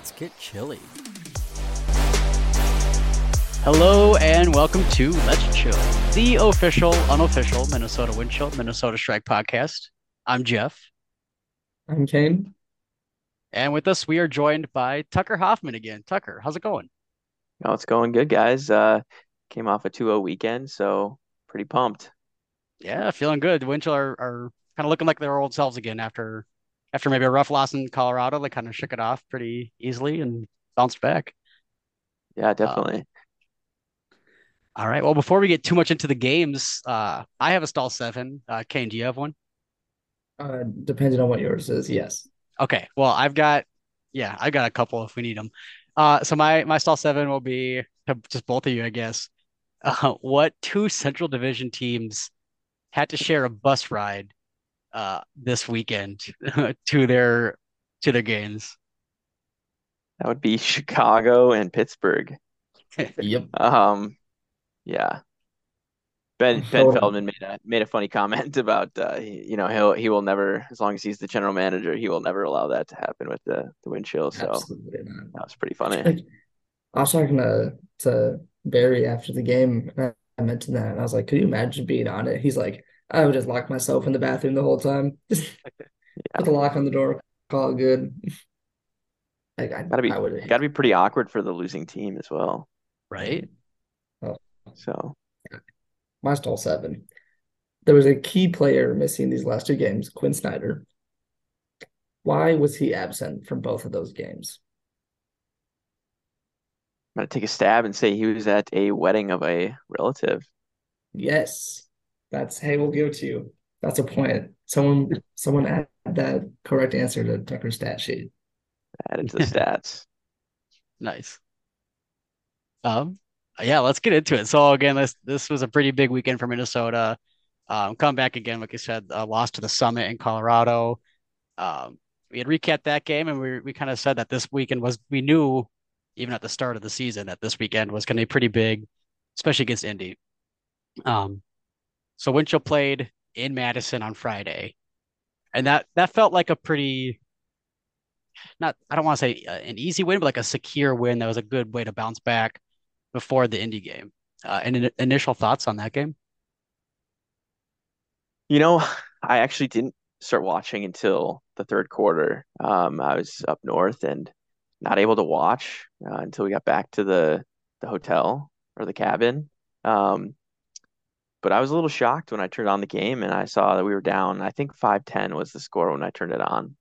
Let's get chilly. Hello and welcome to Let's Chill, the official, unofficial Minnesota Wind Chill, Minnesota Strike podcast. I'm Jeff. I'm Kane. And with us, we are joined by Tucker Hoffman again. Tucker, how's it going? No, it's going good, guys. Came off a 2-0 weekend, so pretty pumped. Yeah, feeling good. The Wind Chill are kind of looking like their old selves again after maybe a rough loss in Colorado. They kind of shook it off pretty easily and bounced back. Yeah, definitely. All right. Well, before we get too much into the games, I have a stall 7. Kane, do you have one? Depending on what yours is, yes. Okay. Well, I've got a couple if we need them. So my stall 7 will be just both of you, I guess. What two Central Division teams had to share a bus ride this weekend to their games? That would be Chicago and Pittsburgh. Yep. Yeah. Ben Feldman made a funny comment about he will never, as long as he's the general manager, he will never allow that to happen with the Wind Chill. So absolutely not. That was pretty funny. I was talking to Barry after the game, and I mentioned that, and I was like, "Could you imagine being on it?" He's like, "I would just lock myself in the bathroom the whole time, just put the lock on the door, call it good." Like, gotta be pretty awkward for the losing team as well, right? Oh. So. My stall 7. There was a key player missing these last two games, Quinn Snyder. Why was he absent from both of those games? I'm going to take a stab and say he was at a wedding of a relative. Yes. We'll give it to you. That's a point. Someone add that correct answer to Tucker's stat sheet. Add it to the stats. Nice. Yeah, let's get into it. So again, this was a pretty big weekend for Minnesota. Come back again, like I said, a loss to the Summit in Colorado. We had recapped that game, and we kind of said that this weekend we knew even at the start of the season that this weekend was going to be pretty big, especially against Indy. So Wind Chill played in Madison on Friday, and that felt like a pretty I don't want to say an easy win, but like a secure win. That was a good way to bounce back before the Indy game. And initial thoughts on that game? I actually didn't start watching until the third quarter. I was up north and not able to watch until we got back to the hotel or the cabin. But I was a little shocked when I turned on the game and I saw that we were down. I think 5-10 was the score when I turned it on.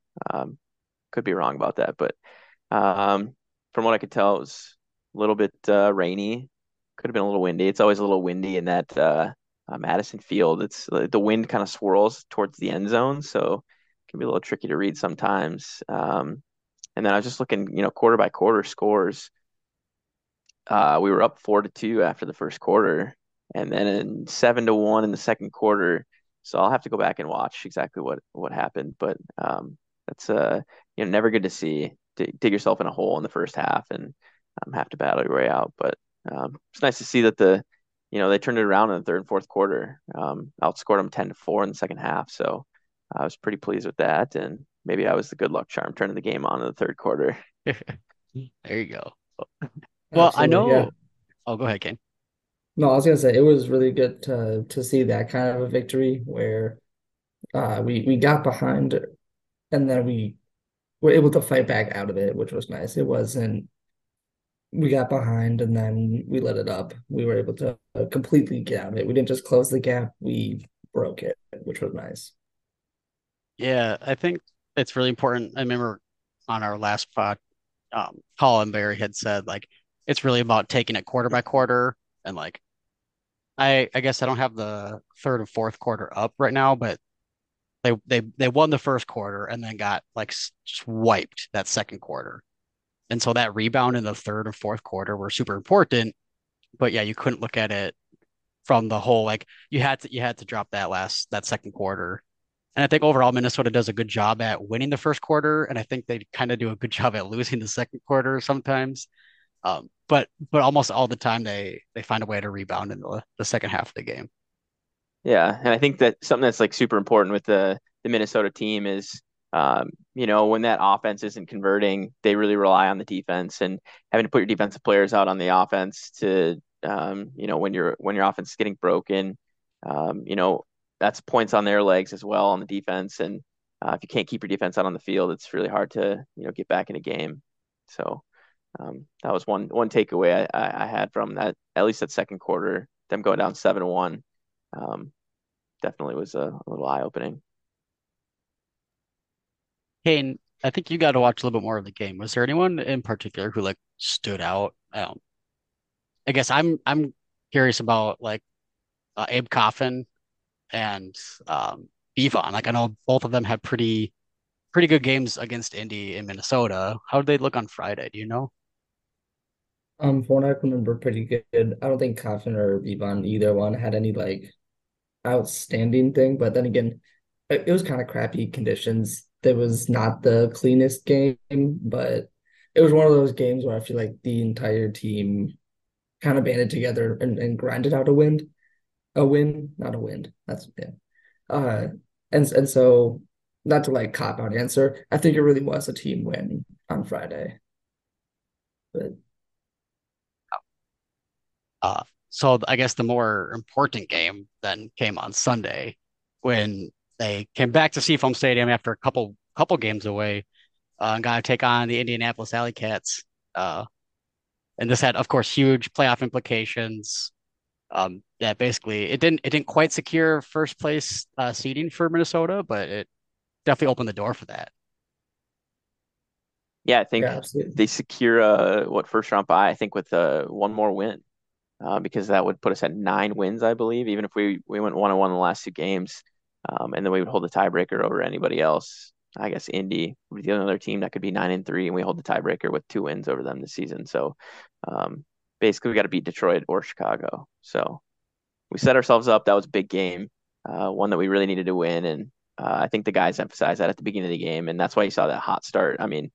Could be wrong about that, but from what I could tell, it was a little bit rainy. Could have been a little windy. It's always a little windy in that Madison field. It's the wind kind of swirls towards the end zone, so it can be a little tricky to read sometimes. And then I was just looking, quarter by quarter scores. We were up 4-2 after the first quarter, and then 7-1 in the second quarter. So I'll have to go back and watch exactly what happened. But that's never good to see. Dig yourself in a hole in the first half and have to battle your way out, but it's nice to see that they turned it around in the third and fourth quarter. Outscored them 10-4 in the second half, so I was pretty pleased with that. And maybe I was the good luck charm turning the game on in the third quarter. There you go. Well, absolutely, I know. Yeah. Oh, go ahead, Ken. No, I was gonna say it was really good to see that kind of a victory where we got behind and then we were able to fight back out of it, which was nice. It wasn't. We got behind and then we let it up. We were able to completely get out of it. We didn't just close the gap. We broke it, which was nice. Yeah, I think it's really important. I remember on our last pod, Colin Barry had said, it's really about taking it quarter by quarter. And I guess I don't have the third and fourth quarter up right now, but they won the first quarter and then got just wiped that second quarter. And so that rebound in the third or fourth quarter were super important, but yeah, you couldn't look at it from the whole, you had to drop that second quarter. And I think overall Minnesota does a good job at winning the first quarter. And I think they kind of do a good job at losing the second quarter sometimes. But almost all the time they find a way to rebound in the second half of the game. Yeah. And I think that something that's super important with the Minnesota team is You know, when that offense isn't converting, they really rely on the defense, and having to put your defensive players out on the offense to, you know, when your offense is getting broken, you know, that's points on their legs as well on the defense. And if you can't keep your defense out on the field, it's really hard to, you know, get back in a game. So that was one takeaway I had from that, at least that second quarter, them going down 7-1, definitely was a little eye opening. Kane, I think you got to watch a little bit more of the game. Was there anyone in particular who like stood out? I guess I'm curious about like Abe Coffin and Yvonne. Like I know both of them had pretty good games against Indy in Minnesota. How did they look on Friday? Do you know? From what I remember, pretty good. I don't think Coffin or Yvonne, either one, had any like outstanding thing. But then again, it was kind of crappy conditions. That was not the cleanest game, but it was one of those games where I feel like the entire team kind of banded together and grinded out a win, not a win. That's yeah. And so not to like cop out answer, I think it really was a team win on Friday. But so I guess the more important game then came on Sunday when they came back to Seafoam Stadium after a couple games away and got to take on the Indianapolis Alley Cats. And this had, of course, huge playoff implications. That basically it didn't quite secure first place seeding for Minnesota, but it definitely opened the door for that. Yeah, I think they secure first round bye. I think with one more win, because that would put us at 9 wins, I believe. Even if we went 1-1 in the last 2 games. And then we would hold the tiebreaker over anybody else. I guess Indy would be the other team that could be 9-3, and we hold the tiebreaker with 2 wins over them this season. So basically, we got to beat Detroit or Chicago. So we set ourselves up. That was a big game, one that we really needed to win. And I think the guys emphasized that at the beginning of the game, and that's why you saw that hot start. I mean,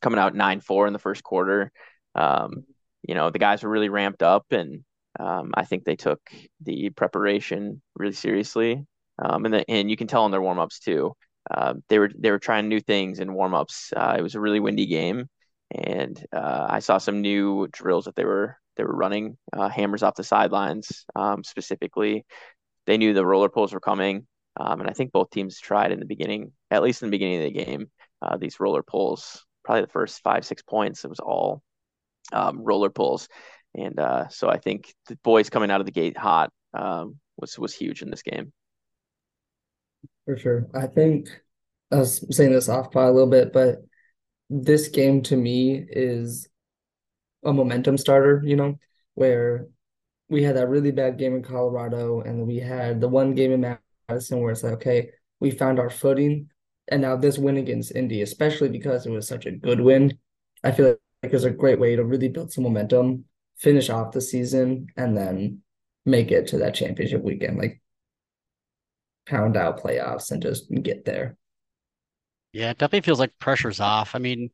coming out 9-4 in the first quarter, you know, the guys were really ramped up, and I think they took the preparation really seriously. And you can tell in their warmups too. They were trying new things in warmups. It was a really windy game, and I saw some new drills that they were running. Hammers off the sidelines specifically. They knew the roller pulls were coming, and I think both teams tried in the beginning, at least in the beginning of the game, these roller pulls. Probably the first 5-6 points, it was all roller pulls, and so I think the boys coming out of the gate hot was huge in this game. For sure. I think I was saying this off by a little bit, but this game to me is a momentum starter, you know, where we had that really bad game in Colorado and we had the one game in Madison where it's like, okay, we found our footing. And now this win against Indy, especially because it was such a good win, I feel like it was a great way to really build some momentum, finish off the season, and then make it to that championship weekend. Like, pound out playoffs and just get there. Yeah, it definitely feels like pressure's off. I mean,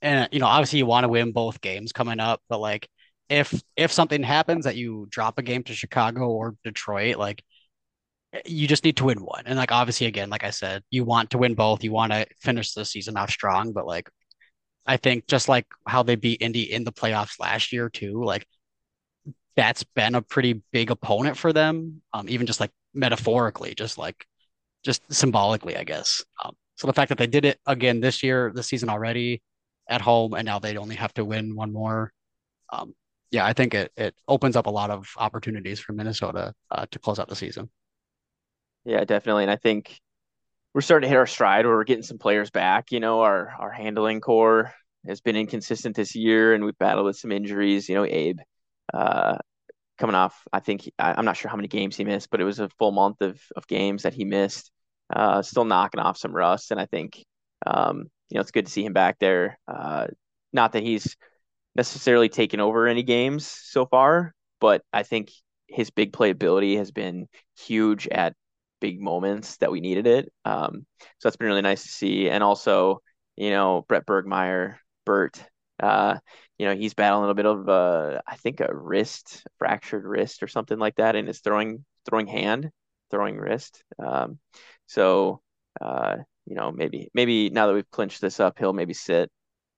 and you know, obviously you want to win both games coming up, but like if something happens that you drop a game to Chicago or Detroit, like you just need to win one. And like obviously again, like I said, you want to win both. You want to finish the season off strong, but like I think just like how they beat Indy in the playoffs last year too, like that's been a pretty big opponent for them. Even just like metaphorically, just symbolically, I guess. So the fact that they did it again this year, this season already at home, and now they only have to win one more. Yeah, I think it opens up a lot of opportunities for Minnesota to close out the season. Yeah, definitely. And I think we're starting to hit our stride where we're getting some players back. You know, our handling core has been inconsistent this year, and we've battled with some injuries. You know, Abe, coming off, I think I'm not sure how many games he missed, but it was a full month of games that he missed, still knocking off some rust. And I think, you know, it's good to see him back there. Not that he's necessarily taken over any games so far, but I think his big playability has been huge at big moments that we needed it. So that's been really nice to see. And also, you know, Brett Bergmeier, Bert, you know, he's battling a little bit of, I think, a fractured wrist or something like that in his throwing wrist. So you know, maybe now that we've clinched this up, he'll maybe sit,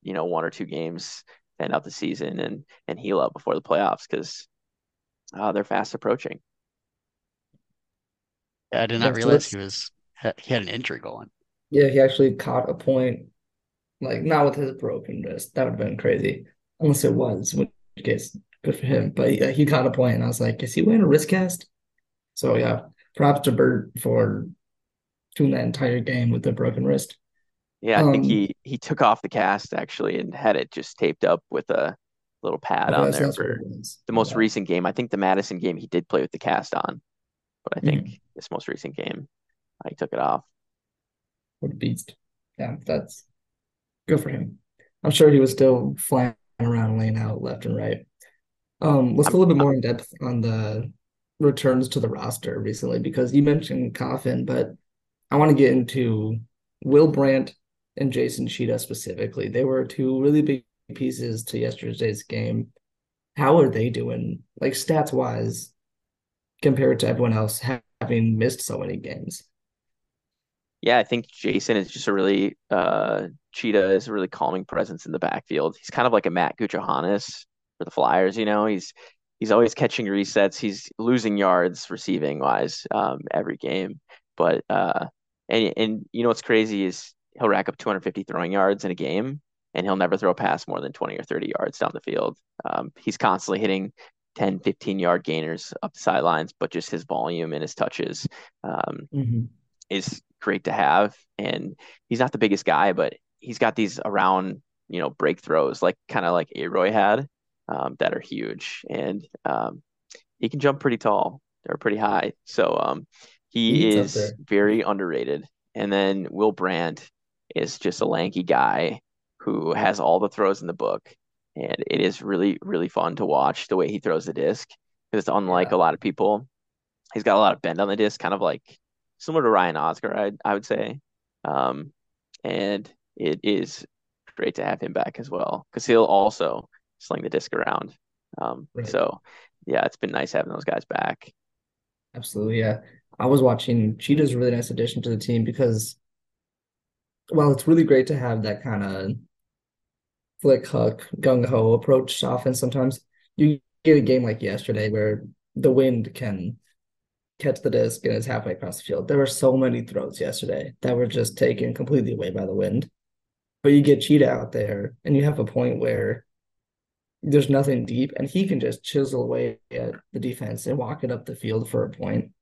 you know, one or two games to end out the season and heal up before the playoffs, because they're fast approaching. Yeah, I did not realize he had an injury going. Yeah, he actually caught a point, like, not with his broken wrist. That would have been crazy, unless it was, in which case, good for him. But yeah, he caught a point, and I was like, is he wearing a wrist cast? So yeah, props to Bert for doing that entire game with a broken wrist. Yeah, I think he took off the cast, actually, and had it just taped up with a little pad on there for the most recent game. I think the Madison game, he did play with the cast on. But I think this most recent game, he took it off. What a beast. Yeah, that's good for him. I'm sure he was still flying around, laying out left and right. Let's go a little bit more in depth on the returns to the roster recently, because you mentioned Coffin, but I want to get into Will Brandt and Jason Sheeta specifically. They were two really big pieces to yesterday's game. How are they doing, like, stats-wise, compared to everyone else having missed so many games? Yeah, I think Jason is just a really Cheetah is a really calming presence in the backfield. He's kind of like a Matt Guijohanis for the Flyers, you know. He's always catching resets. He's losing yards receiving-wise every game. But and you know what's crazy is he'll rack up 250 throwing yards in a game, and he'll never throw a pass more than 20 or 30 yards down the field. He's constantly hitting 10, 15-yard gainers up the sidelines, but just his volume and his touches is great to have. And he's not the biggest guy, but he's got these around, you know, break throws, like kind of like A-Roy had, that are huge. And he can jump pretty tall or pretty high. So he is very underrated. And then Will Brandt is just a lanky guy who has all the throws in the book. And it is really, really fun to watch the way he throws the disc, because it's unlike a lot of people. He's got a lot of bend on the disc, kind of like similar to Ryan Oscar, I would say. And it is great to have him back as well, because he'll also sling the disc around. So, yeah, it's been nice having those guys back. Absolutely, yeah. I was watching Cheetah's a really nice addition to the team, because, well, it's really great to have that kind of flick, hook, gung-ho approach offense. Sometimes you get a game like yesterday where the wind can catch the disc and it's halfway across the field. There were so many throws yesterday that were just taken completely away by the wind. But you get Cheetah out there, and you have a point where there's nothing deep, and he can just chisel away at the defense and walk it up the field for a point.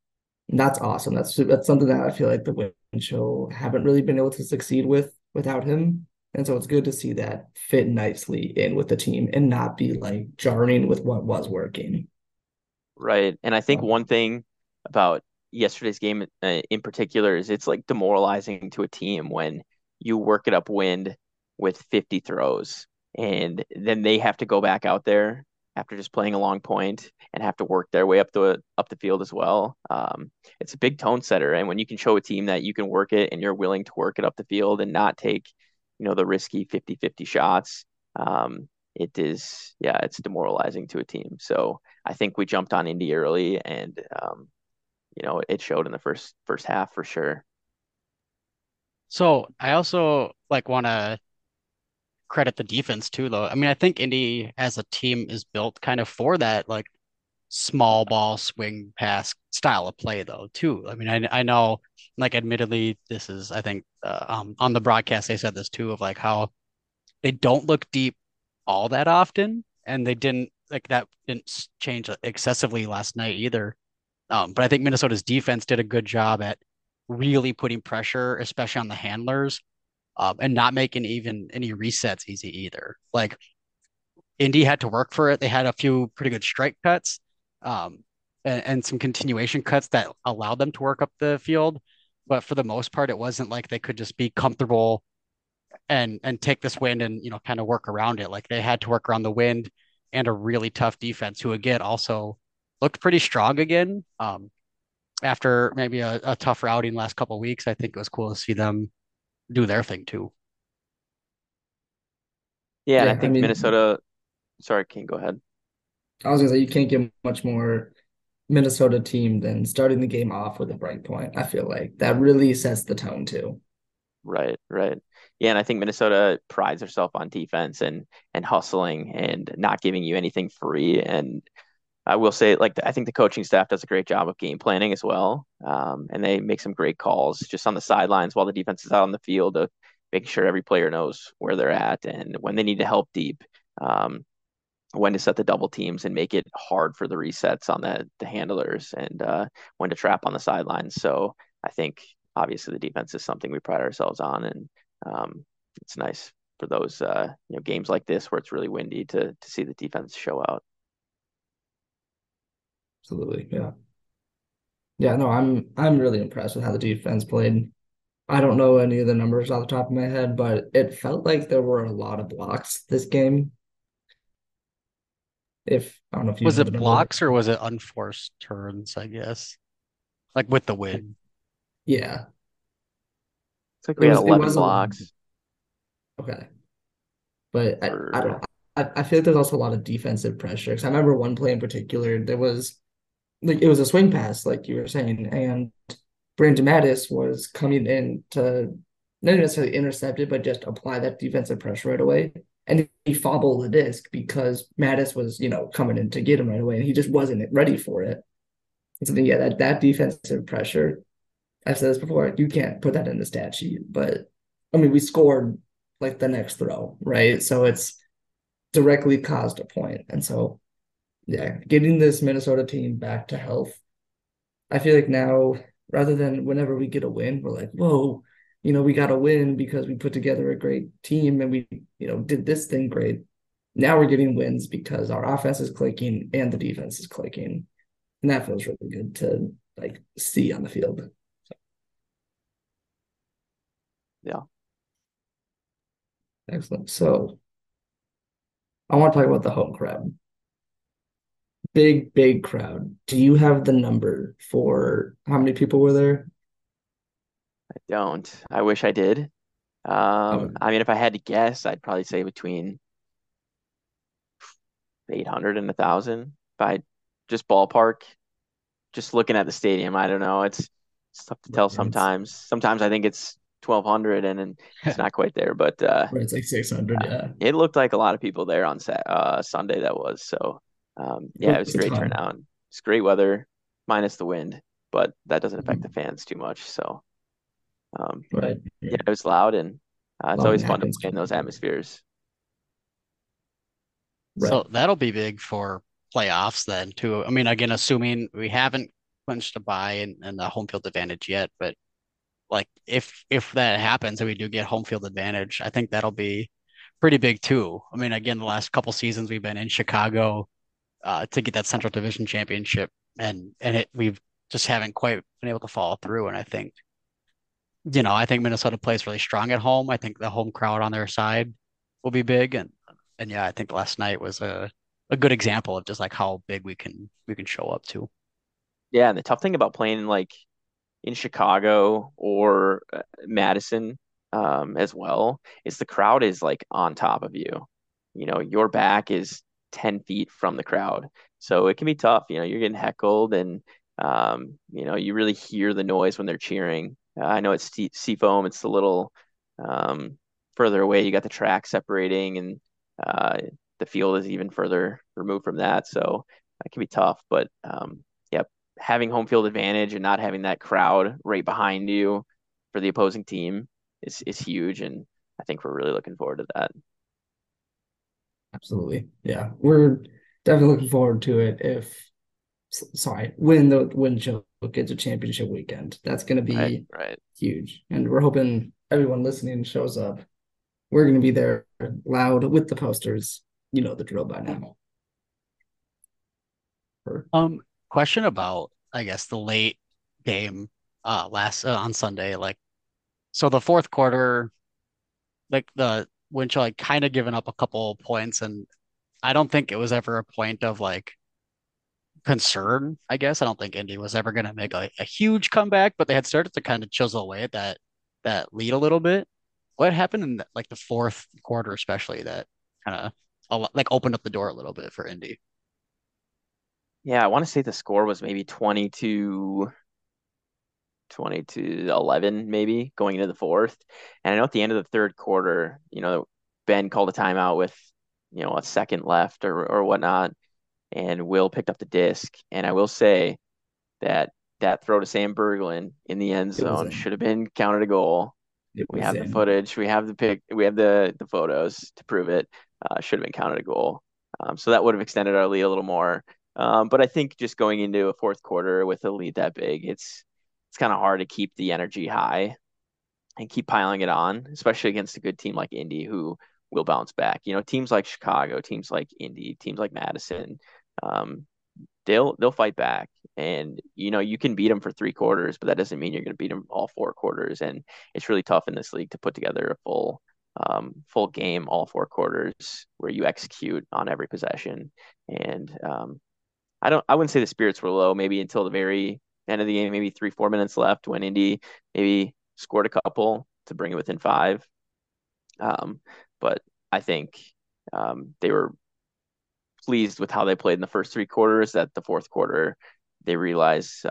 And that's awesome. That's something that I feel like the Wind Chill haven't really been able to succeed with without him. And so it's good to see that fit nicely in with the team and not be like jarring with what was working. Right. And I think one thing about yesterday's game in particular is it's like demoralizing to a team when you work it upwind with 50 throws and then they have to go back out there after just playing a long point and have to work their way up the field as well. It's a big tone setter. And when you can show a team that you can work it and you're willing to work it up the field and not take, you know, the risky 50-50 shots, it is, yeah, it's demoralizing to a team. So I think we jumped on Indy early, and, you know, it showed in the first half for sure. So I also, like, want to credit the defense too, though. I mean, I think Indy as a team is built kind of for that, like, small ball swing pass style of play, though, too. I mean, I know, like, admittedly, this is, I think, on the broadcast, they said this too, of like how they don't look deep all that often, and they didn't, like, that didn't change excessively last night either. But I think Minnesota's defense did a good job at really putting pressure, especially on the handlers, and not making even any resets easy either. Like, Indy had to work for it. They had a few pretty good strike cuts, and some continuation cuts that allowed them to work up the field. But for the most part, it wasn't like they could just be comfortable and take this wind and, you know, kind of work around it. Like, they had to work around the wind and a really tough defense, who, again, also looked pretty strong again, after maybe a tough outing last couple of weeks. I think it was cool to see them do their thing too. Yeah, and I think Minnesota... Sorry, King, go ahead. I was going to say, you can't get much more Minnesota team than starting the game off with a break point. I feel like that really sets the tone too. Right, right. Yeah, and I think Minnesota prides herself on defense and hustling and not giving you anything free. And I will say, like, I think the coaching staff does a great job of game planning as well. And they make some great calls just on the sidelines while the defense is out on the field of making sure every player knows where they're at and when they need to help deep, when to set the double teams and make it hard for the resets on the handlers, and when to trap on the sidelines. So I think obviously the defense is something we pride ourselves on, and it's nice for those games like this where it's really windy to see the defense show out. Absolutely. Yeah. No, I'm really impressed with how the defense played. I don't know any of the numbers off the top of my head, but it felt like there were a lot of blocks this game. I don't know if you was it blocks or was it unforced turns, I guess, like with the wind. Yeah. It's like we had 11 blocks. Okay. But I don't know. I feel like there's also a lot of defensive pressure, because I remember one play in particular, there was like, it was a swing pass, like you were saying, and Brandon Mattis was coming in to not necessarily intercept it, but just apply that defensive pressure right away. And he fumbled the disc because Mattis was, coming in to get him right away, and he just wasn't ready for it. And so, yeah, that defensive pressure, I've said this before, you can't put that in the stat sheet, but we scored like the next throw, right? So it's directly caused a point. And so, yeah, getting this Minnesota team back to health, I feel like now, rather than whenever we get a win, we're like, whoa, we got a win because we put together a great team and we, did this thing great. Now we're getting wins because our offense is clicking and the defense is clicking. And that feels really good to see on the field. So. Yeah. Excellent. So I want to talk about the home crowd. Big, big crowd. Do you have the number for how many people were there? I don't. I wish I did. If I had to guess, I'd probably say between 800 and 1,000. By just ballpark, just looking at the stadium, I don't know. It's tough to tell sometimes. Sometimes I think it's 1,200 and it's not quite there, but it's like 600. Yeah, it looked like a lot of people there on Sunday. That was so. It was a great turnout. It's great weather, minus the wind, but that doesn't affect the fans too much. So. It was loud, and it's always fun to play in those atmospheres. Right. So that'll be big for playoffs then too. Again, assuming we haven't clinched a bye and the home field advantage yet, but if that happens and we do get home field advantage, I think that'll be pretty big too. Again, the last couple seasons we've been in Chicago to get that Central Division championship, and we've just haven't quite been able to follow through. And I think. I think Minnesota plays really strong at home. I think the home crowd on their side will be big, and yeah, I think last night was a good example of just how big we can show up to. Yeah, and the tough thing about playing in Chicago or Madison as well is the crowd is on top of you. Your back is 10 feet from the crowd, so it can be tough. You're getting heckled, and you really hear the noise when they're cheering. I know it's Seafoam. It's a little further away. You got the track separating, and the field is even further removed from that. So that can be tough. But, having home field advantage and not having that crowd right behind you for the opposing team is huge. And I think we're really looking forward to that. Absolutely. Yeah, we're definitely looking forward to it when the Wind Chill gets a championship weekend. That's going to be huge. And we're hoping everyone listening shows up. We're going to be there loud with the posters. You know the drill by now. Question about, I guess, the late game last on Sunday. So the fourth quarter, the Wind Chill kind of given up a couple points, and I don't think it was ever a point of concern, I guess. I don't think Indy was ever going to make a huge comeback, but they had started to kind of chisel away at that lead a little bit. What happened in the fourth quarter, especially, that kind of opened up the door a little bit for Indy? Yeah, I want to say the score was maybe 20 to 20-11 maybe going into the fourth. And I know at the end of the third quarter, you know, Ben called a timeout with, you know, a second left or whatnot, and Will picked up the disc. And I will say that throw to Sam Berglund in the end zone should have been counted a goal. We have the footage, we have the pic, we have the photos to prove it. Should have been counted a goal. So that would have extended our lead a little more. But I think just going into a fourth quarter with a lead that big, it's kind of hard to keep the energy high and keep piling it on, especially against a good team like Indy who will bounce back. You know, teams like Chicago, teams like Indy, teams like Madison, they'll fight back. And, you know, you can beat them for three quarters, but that doesn't mean you're going to beat them all four quarters. And it's really tough in this league to put together a full game, all four quarters, where you execute on every possession. And I wouldn't say the spirits were low, maybe until the very end of the game, maybe 3-4 minutes left when Indy maybe scored a couple to bring it within five. But I think they were pleased with how they played in the first three quarters. That the fourth quarter, they realized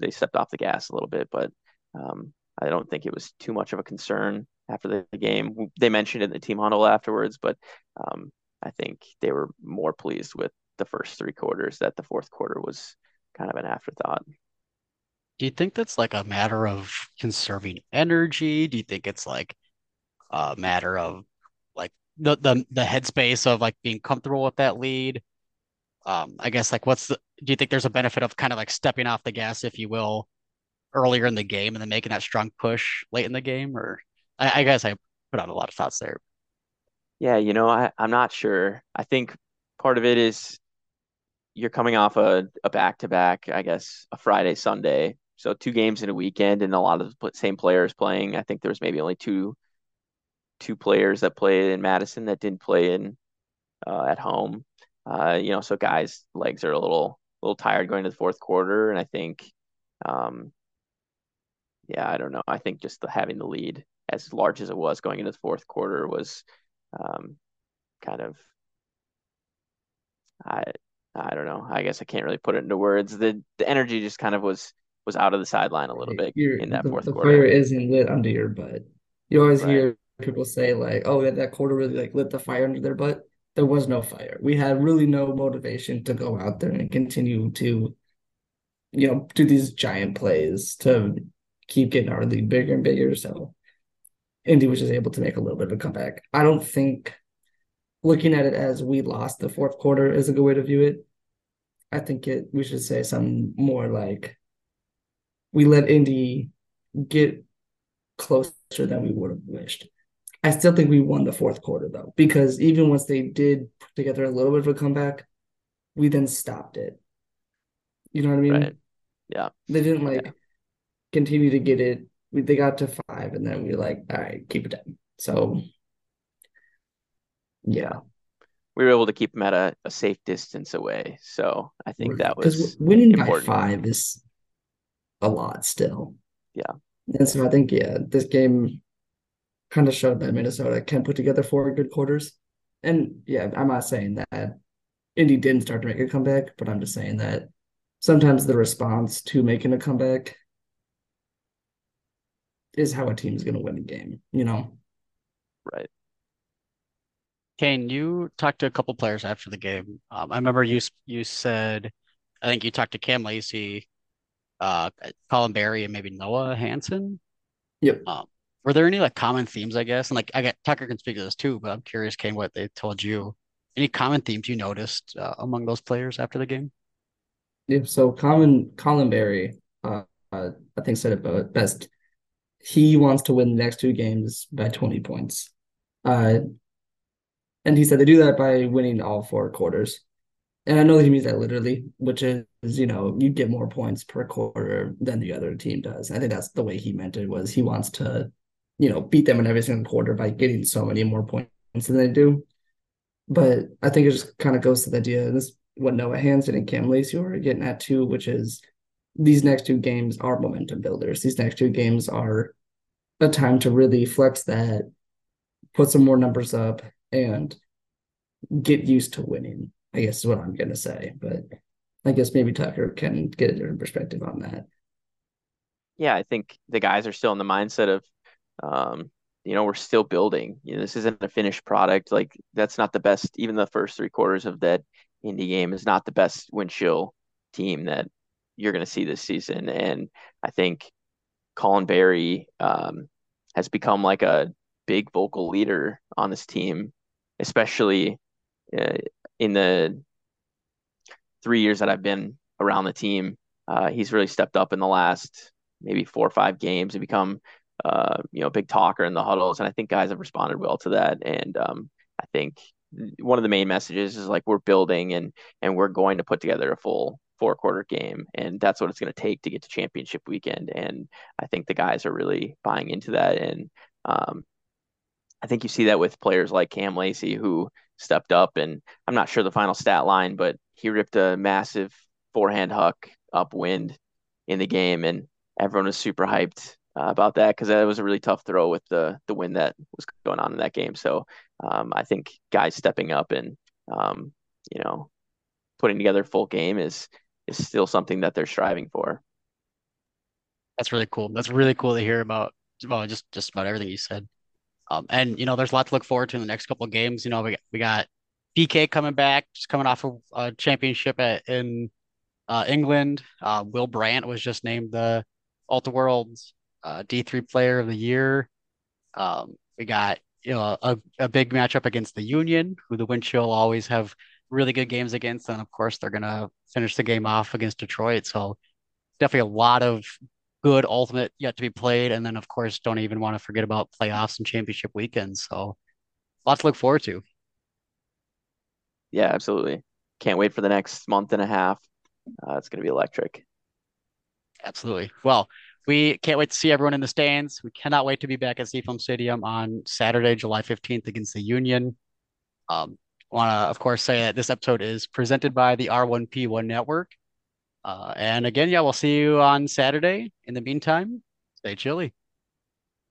they stepped off the gas a little bit, but I don't think it was too much of a concern after the game. They mentioned it in the team huddle afterwards, but I think they were more pleased with the first three quarters, that the fourth quarter was kind of an afterthought. Do you think that's like a matter of conserving energy? Do you think it's like a matter of like the headspace of like being comfortable with that lead? I guess like do you think there's a benefit of kind of like stepping off the gas, if you will, earlier in the game and then making that strong push late in the game? Or I guess I put out a lot of thoughts there. Yeah, you know, I'm not sure. I think part of it is you're coming off a back-to-back, I guess, a Friday, Sunday. So two games in a weekend and a lot of the same players playing. I think there was maybe only two players that played in Madison that didn't play in at home. You know, so guys' legs are a little tired going to the fourth quarter. And I think, I don't know. I think just having the lead as large as it was going into the fourth quarter was kind of, I don't know. I guess I can't really put it into words. The energy just kind of was out of the sideline a little bit in that fourth quarter. The fire isn't lit under your butt. You always hear people say like, "Oh, that quarter really like lit the fire under their butt." There was no fire. We had really no motivation to go out there and continue to, you know, do these giant plays to keep getting our league bigger and bigger. So Indy was just able to make a little bit of a comeback. I don't think looking at it as we lost the fourth quarter is a good way to view it. I think we should say something more like we let Indy get closer than we would have wished. I still think we won the fourth quarter, though, because even once they did put together a little bit of a comeback, we then stopped it. You know what I mean? Right. Yeah. They didn't, continue to get it. They got to five, and then we were like, all right, keep it down. So, yeah. We were able to keep them at a safe distance away. So, I think that was important. Because winning by five is a lot still. Yeah. And so, I think, this game kind of showed that Minnesota can put together four good quarters. And, I'm not saying that Indy didn't start to make a comeback, but I'm just saying that sometimes the response to making a comeback is how a team is going to win a game, you know? Right. Kane, you talked to a couple players after the game. I remember you said, I think you talked to Cam Lacey, Colin Barry, and maybe Noah Hansen. Yep. Were there any common themes, I guess? And I got Tucker can speak to this too, but I'm curious, Kane, what they told you. Any common themes you noticed among those players after the game? Yeah, so Colin Barry, I think said it best. He wants to win the next two games by 20 points. And he said they do that by winning all four quarters. And I know that he means that literally, which is, you know, you get more points per quarter than the other team does. I think that's the way he meant it, was he wants to, you know, beat them in every single quarter by getting so many more points than they do. But I think it just kind of goes to the idea, and this is what Noah Hansen and Cam Lacey are getting at too, which is these next two games are momentum builders. These next two games are a time to really flex that, put some more numbers up, and get used to winning, I guess is what I'm going to say. But I guess maybe Tucker can get a different perspective on that. yeah, I think the guys are still in the mindset of, you know, we're still building. You know, this isn't a finished product. Like, that's not the best. Even the first three quarters of that Indy game is not the best Wind Chill team that you're going to see this season. And I think Colin Barry has become like a big vocal leader on this team, especially in the 3 years that I've been around the team. He's really stepped up in the last maybe 4 or 5 games and become, you know, a big talker in the huddles. And I think guys have responded well to that. And I think one of the main messages is like, we're building and we're going to put together a full 4-quarter game. And that's what it's going to take to get to championship weekend. And I think the guys are really buying into that. And I think you see that with players like Cam Lacey, who stepped up, and I'm not sure the final stat line, but he ripped a massive forehand huck upwind in the game. And everyone was super hyped about that, because that was a really tough throw with the wind that was going on in that game. So I think guys stepping up and, you know, putting together a full game is still something that they're striving for. That's really cool. That's really cool to hear about, well, just about everything you said. And, you know, there's a lot to look forward to in the next couple of games. You know, we got PK coming back, just coming off of a championship in England. Will Brandt was just named the Alta World's D3 Player of the Year. We got, you know, a big matchup against the Union, who the Wind Chill always have really good games against. And of course, they're going to finish the game off against Detroit. So definitely a lot of good ultimate yet to be played. And then, of course, don't even want to forget about playoffs and championship weekends. So lots to look forward to. Yeah, absolutely. Can't wait for the next month and a half. It's going to be electric. Absolutely. Well, we can't wait to see everyone in the stands. We cannot wait to be back at Seafoam Stadium on Saturday, July 15th against the Union. Want to, of course, say that this episode is presented by the R1P1 Network. And again, yeah, we'll see you on Saturday. In the meantime, stay chilly.